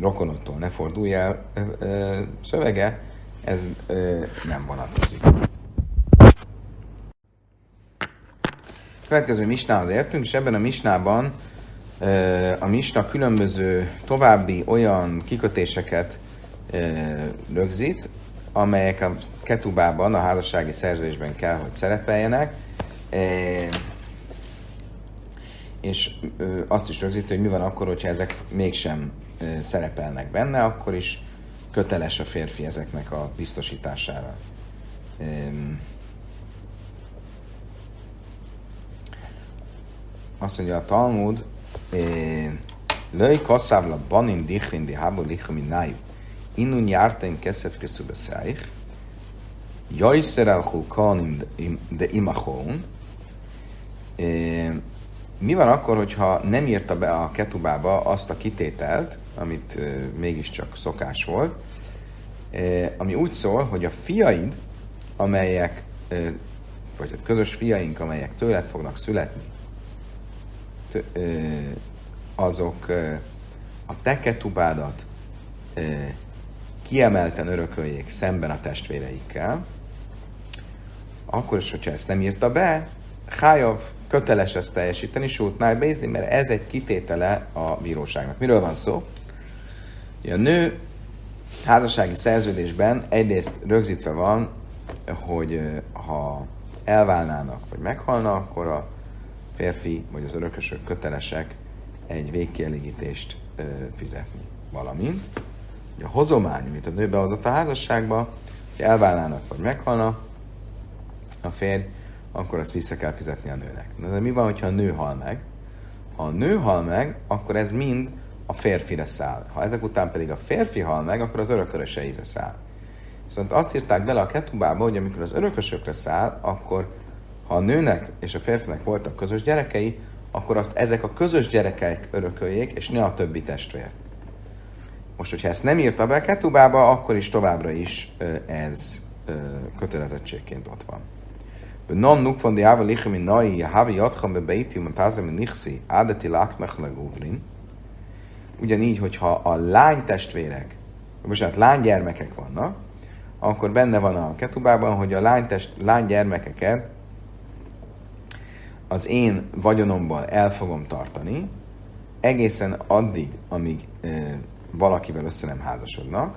rokonottól ne fordulj el ö, ö, szövege, ez ö, nem vonatkozik. Következő misnához értünk, és ebben a misnában ö, a misna különböző további olyan kikötéseket ö, rögzít, amelyek a ketubában, a házassági szerződésben kell, hogy szerepeljenek, É, és ö, azt is rögzít, hogy mi van akkor, hogyha ezek mégsem ö, szerepelnek benne, akkor is köteles a férfi ezeknek a biztosítására. Ö, azt mondja a Talmud, Löj kaszábla banin dichrindi hábú lichami nájú, innun jártain keszef köszöbe szájh, Jajszer al-Hulkanim de imachón. Mi van akkor, hogyha nem írta be a ketubába azt a kitételt, amit mégiscsak szokás volt, ami úgy szól, hogy a fiaid, amelyek, vagy a közös fiaink, amelyek tőled fognak születni, azok a te ketubádat kiemelten örököljék szemben a testvéreikkel, akkor is, hogyha ezt nem írta be, Hájav köteles ezt teljesíteni, sútnál Beisdin, mert ez egy kitétele a bíróságnak. Miről van szó? A nő házassági szerződésben egyrészt rögzítve van, hogy ha elválnának vagy meghalna, akkor a férfi vagy az örökösök kötelesek egy végkielégítést fizetni valamint. A hozomány, amit a nő behozott a házasságba, hogy elválnának vagy meghalna a férj, akkor azt vissza kell fizetni a nőnek. Na, de mi van, hogyha a nő hal meg? Ha a nő hal meg, akkor ez mind a férfire száll. Ha ezek után pedig a férfi hal meg, akkor az örököseire száll. Viszont azt írták bele a ketubába, hogy amikor az örökösökre száll, akkor ha a nőnek és a férfinek voltak közös gyerekei, akkor azt ezek a közös gyerekek örököljék, és ne a többi testvér. Most, hogyha ezt nem írta be ketubába, akkor is továbbra is ez kötelezettségként ott van. Non nukfondi hával ichemi nai, havi jatkham be beitium, tázemi nixi, ádeti láknachleg uvrin. Ugyanígy, hogyha a lány testvérek, bocsánat, lánygyermekek vannak, akkor benne van a ketubában, hogy a lány test, lánygyermekeket az én vagyonomban el fogom tartani, egészen addig, amíg valakivel össze nem házasodnak.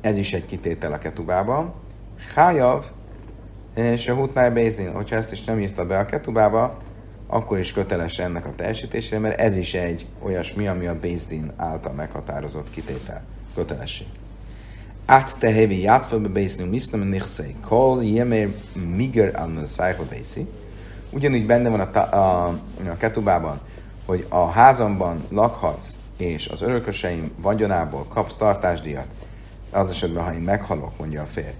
Ez is egy kitétel a ketubában. Hájav, és a hútnál Beisdin, hogyha ezt is nem írta be a ketubába, akkor is köteles ennek a teljesítésre, mert ez is egy olyasmi, ami a Beisdin által meghatározott kitétel, kötelesség. Át tehevi játfölbe Beisdin, misznam nixei, kol jemer miger almel szájfa Beiszi. Ugyanígy benne van a, a, a ketubában, hogy a házamban lakhatsz, és az örököseim vagyonából kapsz tartásdíjat, az esetben, ha én meghalok, mondja a férj.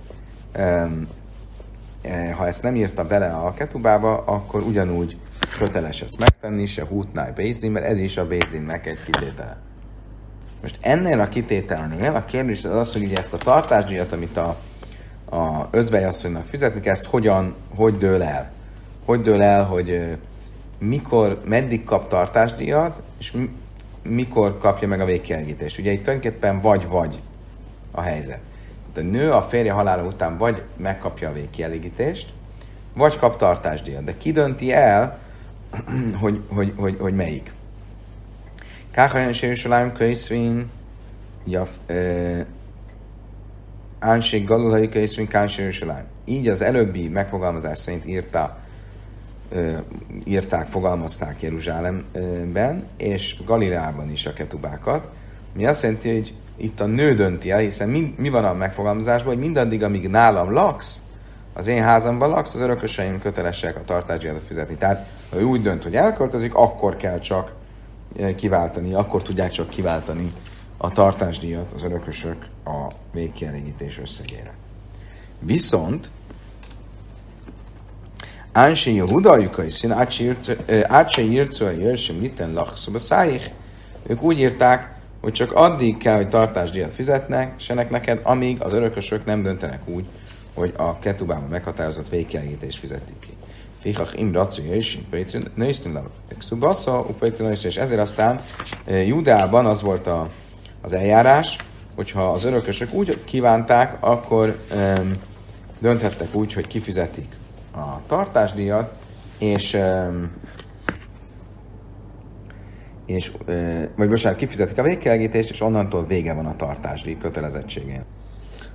Ha ezt nem írta bele a ketubába, akkor ugyanúgy köteles ezt megtenni, se hútnáj Beisdin, mert ez is a Beisdinnek egy kitétele. Most ennél a kitételnél a kérdés az az, hogy ugye ezt a tartásdíjat, amit a, a özvegyasszonynak fizetni kell, ezt hogyan, hogy dől el? Hogy dől el, hogy mikor, meddig kap tartásdíjat, és mikor kapja meg a végkielégítést. Ugye itt tulajdonképpen vagy-vagy a helyzet. A nő a férje halála után vagy megkapja a végkielégítést, vagy kap tartásdíjat. De ki dönti el, hogy, hogy, hogy, hogy melyik? Káhajan sérűsölám kölyszvén, ánség galulhai kölyszvén, kánsérűsölám. Így az előbbi megfogalmazás szerint írta, írták, fogalmazták Jeruzsálemben, és Galileában is a ketubákat, ami azt jelenti, hogy itt a nő dönti el, hiszen mi, mi van a megfogalmazásban, hogy mindaddig, amíg nálam laksz, az én házamban laksz, az örököseim kötelesek a tartásdíjat fizetni. Tehát, ha ő úgy dönt, hogy elköltözik, akkor kell csak kiváltani, akkor tudják csak kiváltani a tartásdíjat az örökösök a végkielégítés összegére. Viszont Ánsi Jehudaikai szín Ácsi Jircóa Jörsöm Litten Lakszuba Szájich. Ők úgy írták, hogy csak addig kell, hogy tartásdíjat fizetnek, senek neked, amíg az örökösök nem döntenek úgy, hogy a ketubában meghatározott végkielégítést fizetik ki. Fihach imracu Jörsöm Pétrin Nősztön Lakszubasza, Upétrin Nősztön. És ezért aztán Judában az volt a, az eljárás, hogyha az örökösök úgy kívánták, akkor öm, dönthettek úgy, hogy kifizetik a tartásdíjat, és, és vagy bocsánat, kifizetik a végkielégítést, és onnantól vége van a tartásdíj kötelezettségén.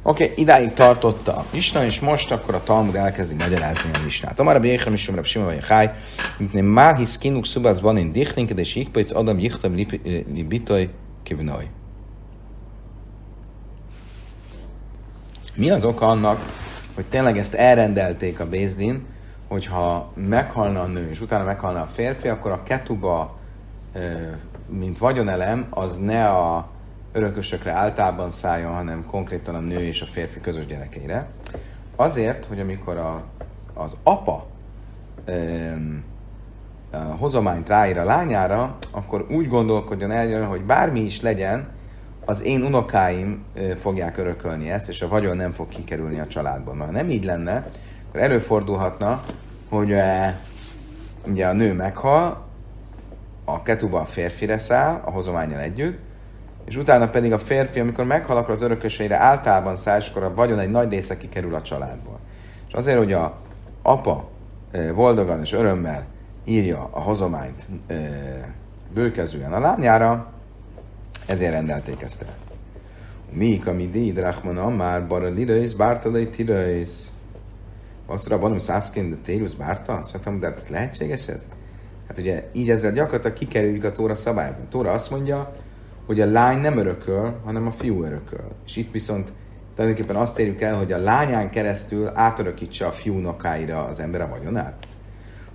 Oké, okay, idáig tartott a Misna, és most akkor a Talmud elkezdi magyarázni a Misnát. Amara bejékra misom rab Simon bejékáj, mint nem már hisz kinuk szubász van én dichlinked, és íkpajc adam jichtam libitoj kibinoj. Mi az oka annak, hogy tényleg ezt elrendelték a Beisdin, hogy ha meghalna a nő, és utána meghalna a férfi, akkor a ketuba, mint vagyonelem, az ne a örökösökre általában szálljon, hanem konkrétan a nő és a férfi közös gyerekeire. Azért, hogy amikor a, az apa a hozományt ráír a lányára, akkor úgy gondolkodjon el, hogy bármi is legyen, az én unokáim fogják örökölni ezt, és a vagyon nem fog kikerülni a családból. Mert ha nem így lenne, akkor előfordulhatna, hogy e, ugye a nő meghal, a ketuba a férfire száll, a hozománnyal együtt, és utána pedig a férfi, amikor meghal, akkor az örököseire általában száll, és akkor a vagyon egy nagy része kikerül a családból. És azért, hogy a apa boldogan és örömmel írja a hozományt bőkezően a lányára, ezért rendelték ezt el. Míg, ami díj, Rachmana, már baralirajsz, bártalai tirajsz. Aztra banum szászként, de télusz bárta? Szerintem, de lehetséges ez? Hát ugye így ezzel gyakorlatilag kikerüljük a Tóra szabályt. A Tóra azt mondja, hogy a lány nem örököl, hanem a fiú örököl. És itt viszont tulajdonképpen azt érjük el, hogy a lányán keresztül átörökítse a fiú nokáira az ember a vagyonát.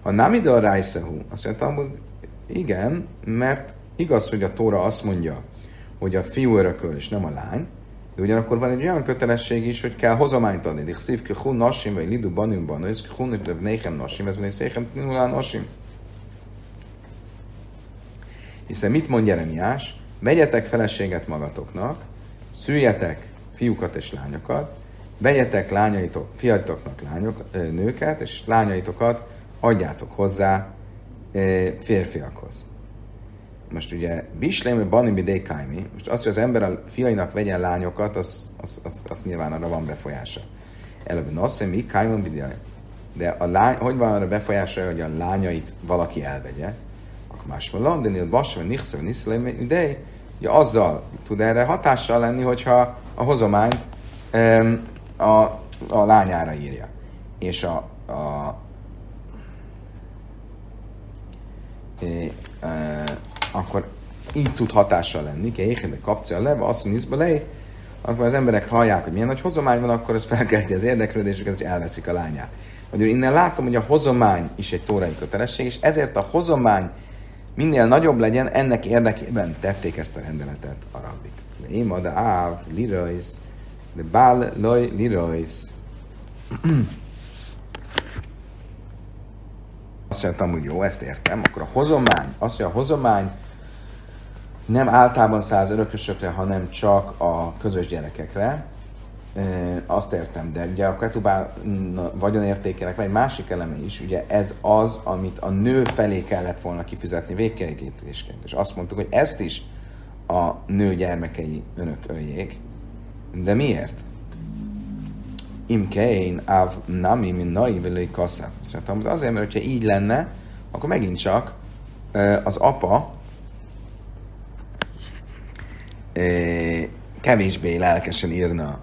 Ha nem ide a rájszahú, azt mondtam, hogy igen, mert igaz, hogy a Tóra azt mondja, hogy a fiú örököl, és nem a lány, de ugyanakkor van egy olyan kötelesség is, hogy kell hozományt adni. De szívke hun nasim, vagy lidu banum banus, hun ötöv nekem nasim, ez mondja, székem tinulán nasim. Hiszen mit mond Jeremiás? Vegyetek feleséget magatoknak, szüljetek fiúkat és lányokat, vegyetek lányaitok, fiaitoknak lányok, nőket, és lányaitokat adjátok hozzá férfiakhoz. Most ugye, Bislémű Banimi Dékájmi, most az, hogy az ember a fiainak vegyen lányokat, az, az, az, az nyilván arra van befolyása. Előbb, nosszem, mi kájmon bidiaj. De a lány, hogy van arra befolyása, hogy a lányait valaki elvegye? Akkor máshol Londonil, Bassav, Nixav, Niszlém, Idej, ugye azzal tud erre hatással lenni, hogyha a hozományt um, a, a lányára írja. És a, a e, e, akkor így tud hatással lenni, kéjékebe kapcsolja le, azt mondja, lej, akkor az emberek hallják, hogy milyen nagy hozomány van, akkor ez felkelti az érdeklődésüket, és elveszik a lányát. Magyarul innen látom, hogy a hozomány is egy tórai kötelesség, és ezért a hozomány minél nagyobb legyen, ennek érdekében tették ezt a rendeletet a rabbik. De ima, de áv, lirajsz, de bál, loj, lirajsz. Azt mondtam, hogy jó, ezt értem, akkor a hozomány, azt mondja, a hozomány nem általában száz örökösökre, hanem csak a közös gyerekekre, E, azt értem, de ugye a Ketubá vagyonértékének van egy másik eleme is, ugye ez az, amit a nő felé kellett volna kifizetni végkielégítésként. És azt mondtuk, hogy ezt is a nő gyermekei önököljék. De miért? Imkein av nami min naiveli kasszát. Azért, mert hogyha így lenne, akkor megint csak az apa kevésbé lelkesen írna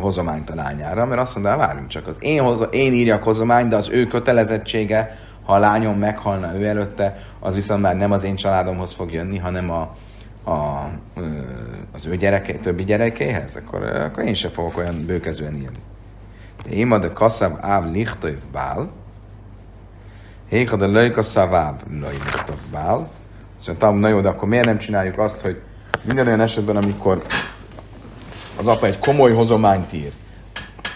hozományt a lányára, mert azt mondaná, várjunk csak, az én, hozo, én írjak hozományt, de az ő kötelezettsége, ha a lányom meghalna ő előtte, az viszont már nem az én családomhoz fog jönni, hanem a, a, az ő gyereke, többi gyerekéhez, akkor, akkor én sem fogok olyan bőkezően írni. Éma de kaszav áv lichtov bál, héha de lőjkaszav áv lőjlichtov bál. Szóval, na jó, de akkor miért nem csináljuk azt, hogy minden olyan esetben, amikor az apa egy komoly hozományt ír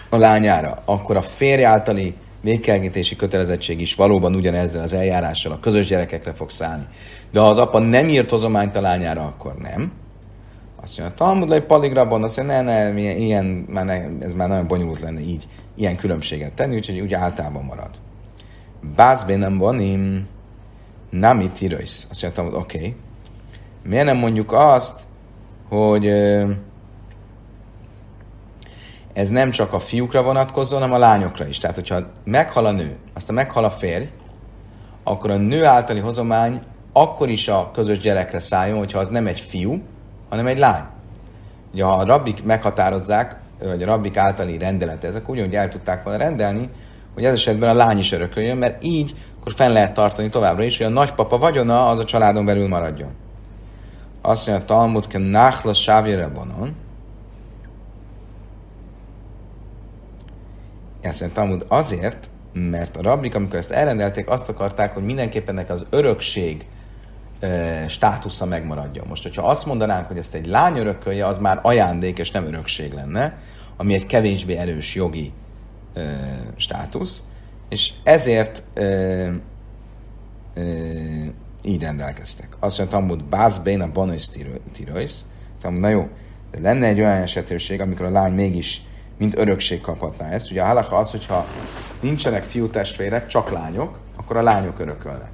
a lányára, akkor a férj általi végkielégítési kötelezettség is valóban ugyanezzel az eljárással a közös gyerekekre fog szállni. De ha az apa nem írt hozományt a lányára, akkor nem. Azt mondja, Talmud le paligrabban, azt mondja, ne, ne, ilyen, már ne, ez már nagyon bonyolult lenne így, ilyen különbséget tenni, úgyhogy úgy általában marad. Bázbé nem banim, nem itt írősz. Azt mondja, Talmud, oké. Okay. Miért nem mondjuk azt, hogy... ez nem csak a fiúkra vonatkozzon, hanem a lányokra is. Tehát, hogyha meghal a nő, aztán meghal a férj, akkor a nő általi hozomány akkor is a közös gyerekre szálljon, hogyha az nem egy fiú, hanem egy lány. Ugye, ha a rabbik meghatározzák, vagy a rabbik általi rendelete, ezek úgy, hogy el tudták volna rendelni, hogy ez esetben a lány is örököljön, mert így akkor fenn lehet tartani továbbra is, hogy a nagypapa vagyona az a családon belül maradjon. Azt mondja, a Talmud, hogy náhla sávjére bonon, azt mondja, Talmud azért, mert a rabbik, amikor ezt elrendelték, azt akarták, hogy mindenképpen ennek az örökség e, státusza megmaradjon. Most, hogyha azt mondanánk, hogy ezt egy lány örökölje, az már ajándék és nem örökség lenne, ami egy kevésbé erős jogi e, státusz, és ezért e, e, így rendelkeztek. Azt mondja, Talmud bázbén a banois tirojsz. Talmud, na jó, de lenne egy olyan esetőség, amikor a lány mégis mint örökség kaphatná ezt. Ugye a halakha az, hogyha nincsenek fiú testvérek, csak lányok, akkor a lányok örökölnek.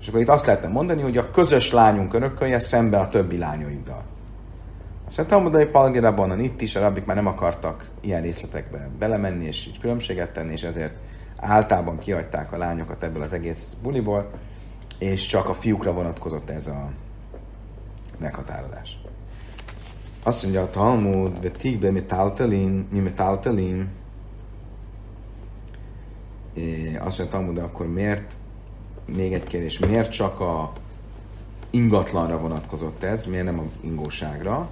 És akkor itt azt lehetne mondani, hogy a közös lányunk örökölje szembe a többi lányaiddal. Azt mondtam mondani, hogy Palgirabonon itt is a rabbik már nem akartak ilyen részletekbe belemenni, és így különbséget tenni, és ezért általában kihagyták a lányokat ebből az egész buliból, és csak a fiúkra vonatkozott ez a meghatározás. Azt mondja a Talmud, vetikbe mitáltalin, mi mitáltalin. Azt mondja a Talmud, de akkor miért, még egy kérdés, miért csak a ingatlanra vonatkozott ez, miért nem a ingóságra?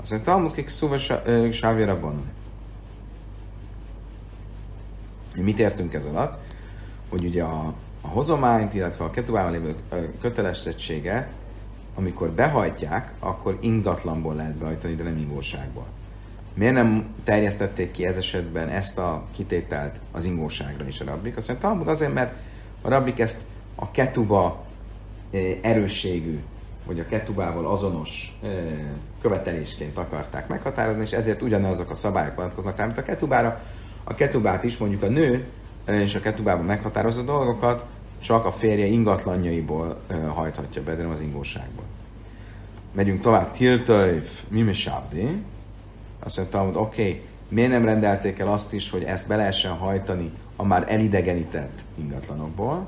Azt mondja a Talmud, kik szuva sávjára van. Mit értünk ez alatt? Hogy ugye a, a hozományt, illetve a ketubában lévő kötelezettséget, amikor behajtják, akkor ingatlanból lehet behajtani, de nem ingóságból. Miért nem terjesztették ki ez esetben ezt a kitételt az ingóságra is a rabbik? Azt mondja, Talmud azért, mert a rabbik ezt a ketuba erősségű, vagy a ketubával azonos követelésként akarták meghatározni, és ezért ugyanazok a szabályok vonatkoznak rá, mint a ketubára. A ketubát is mondjuk a nő és a ketubában meghatározott dolgokat csak a férje ingatlanjaiból hajthatja be, de nem az ingóságból. Megyünk tovább. Tiltőv, mimi sábdi. Azt mondtam, hogy oké, okay, miért nem rendelték el azt is, hogy ezt be lehessen hajtani a már elidegenített ingatlanokból?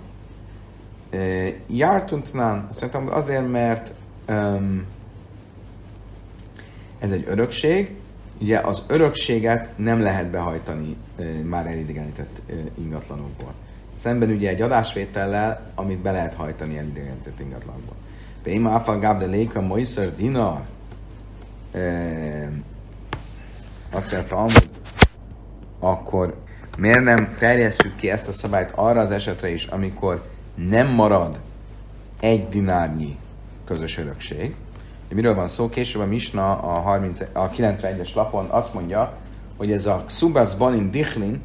Jártuntnán, azt mondtam, hogy azért, mert um, ez egy örökség. Ugye az örökséget nem lehet behajtani uh, már elidegenített uh, ingatlanokból. Szemben ugye egy adásvétellel, amit be lehet hajtani elidegenített ingatlanból. Péma áfalgább de léka moiszer dina. Azt mondtam, akkor miért nem terjesszük ki ezt a szabályt arra az esetre is, amikor nem marad egy dinárnyi közös örökség. Miről van szó? Később a Misna a, a kilencvenegyes lapon azt mondja, hogy ez a Ksubas Balin Dichlin,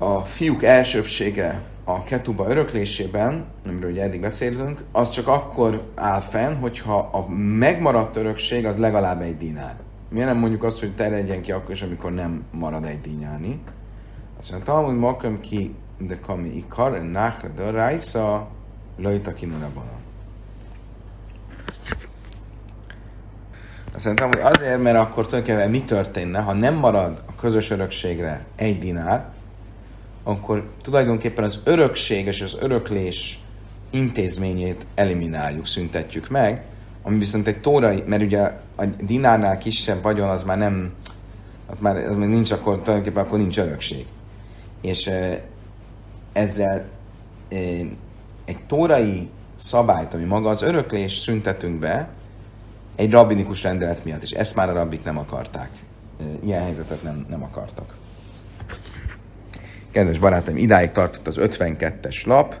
a fiúk elsőbbsége a ketuba öröklésében, amiről ugye eddig beszélünk, az csak akkor áll fenn, hogyha a megmaradt örökség az legalább egy dinár. Miért nem mondjuk azt, hogy terjedjen ki akkor is, amikor nem marad egy dinyáni? Azt mondja, Talmud maköm ki, de kami ikar, náhle, de rájsza, lajta kinulabana. Azt mondtam, hogy azért, mert akkor tulajdonképpen mi történne, ha nem marad a közös örökségre egy dinár, akkor tulajdonképpen az örökség és az öröklés intézményét elimináljuk, szüntetjük meg, ami viszont egy tórai, mert ugye a dinárnál kisebb vagyon, az már nem, az már, az már nincs, akkor tulajdonképpen akkor nincs örökség. És ezzel egy tórai szabályt, ami maga az öröklés, szüntetünk be, egy rabbinikus rendelet miatt, és ezt már a rabbik nem akarták. Ilyen helyzetet nem, nem akartak. Kedves barátaim, idáig tartott az ötvenkettes lap,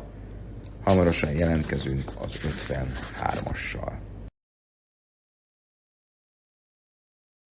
hamarosan jelentkezünk az ötvenhármassal.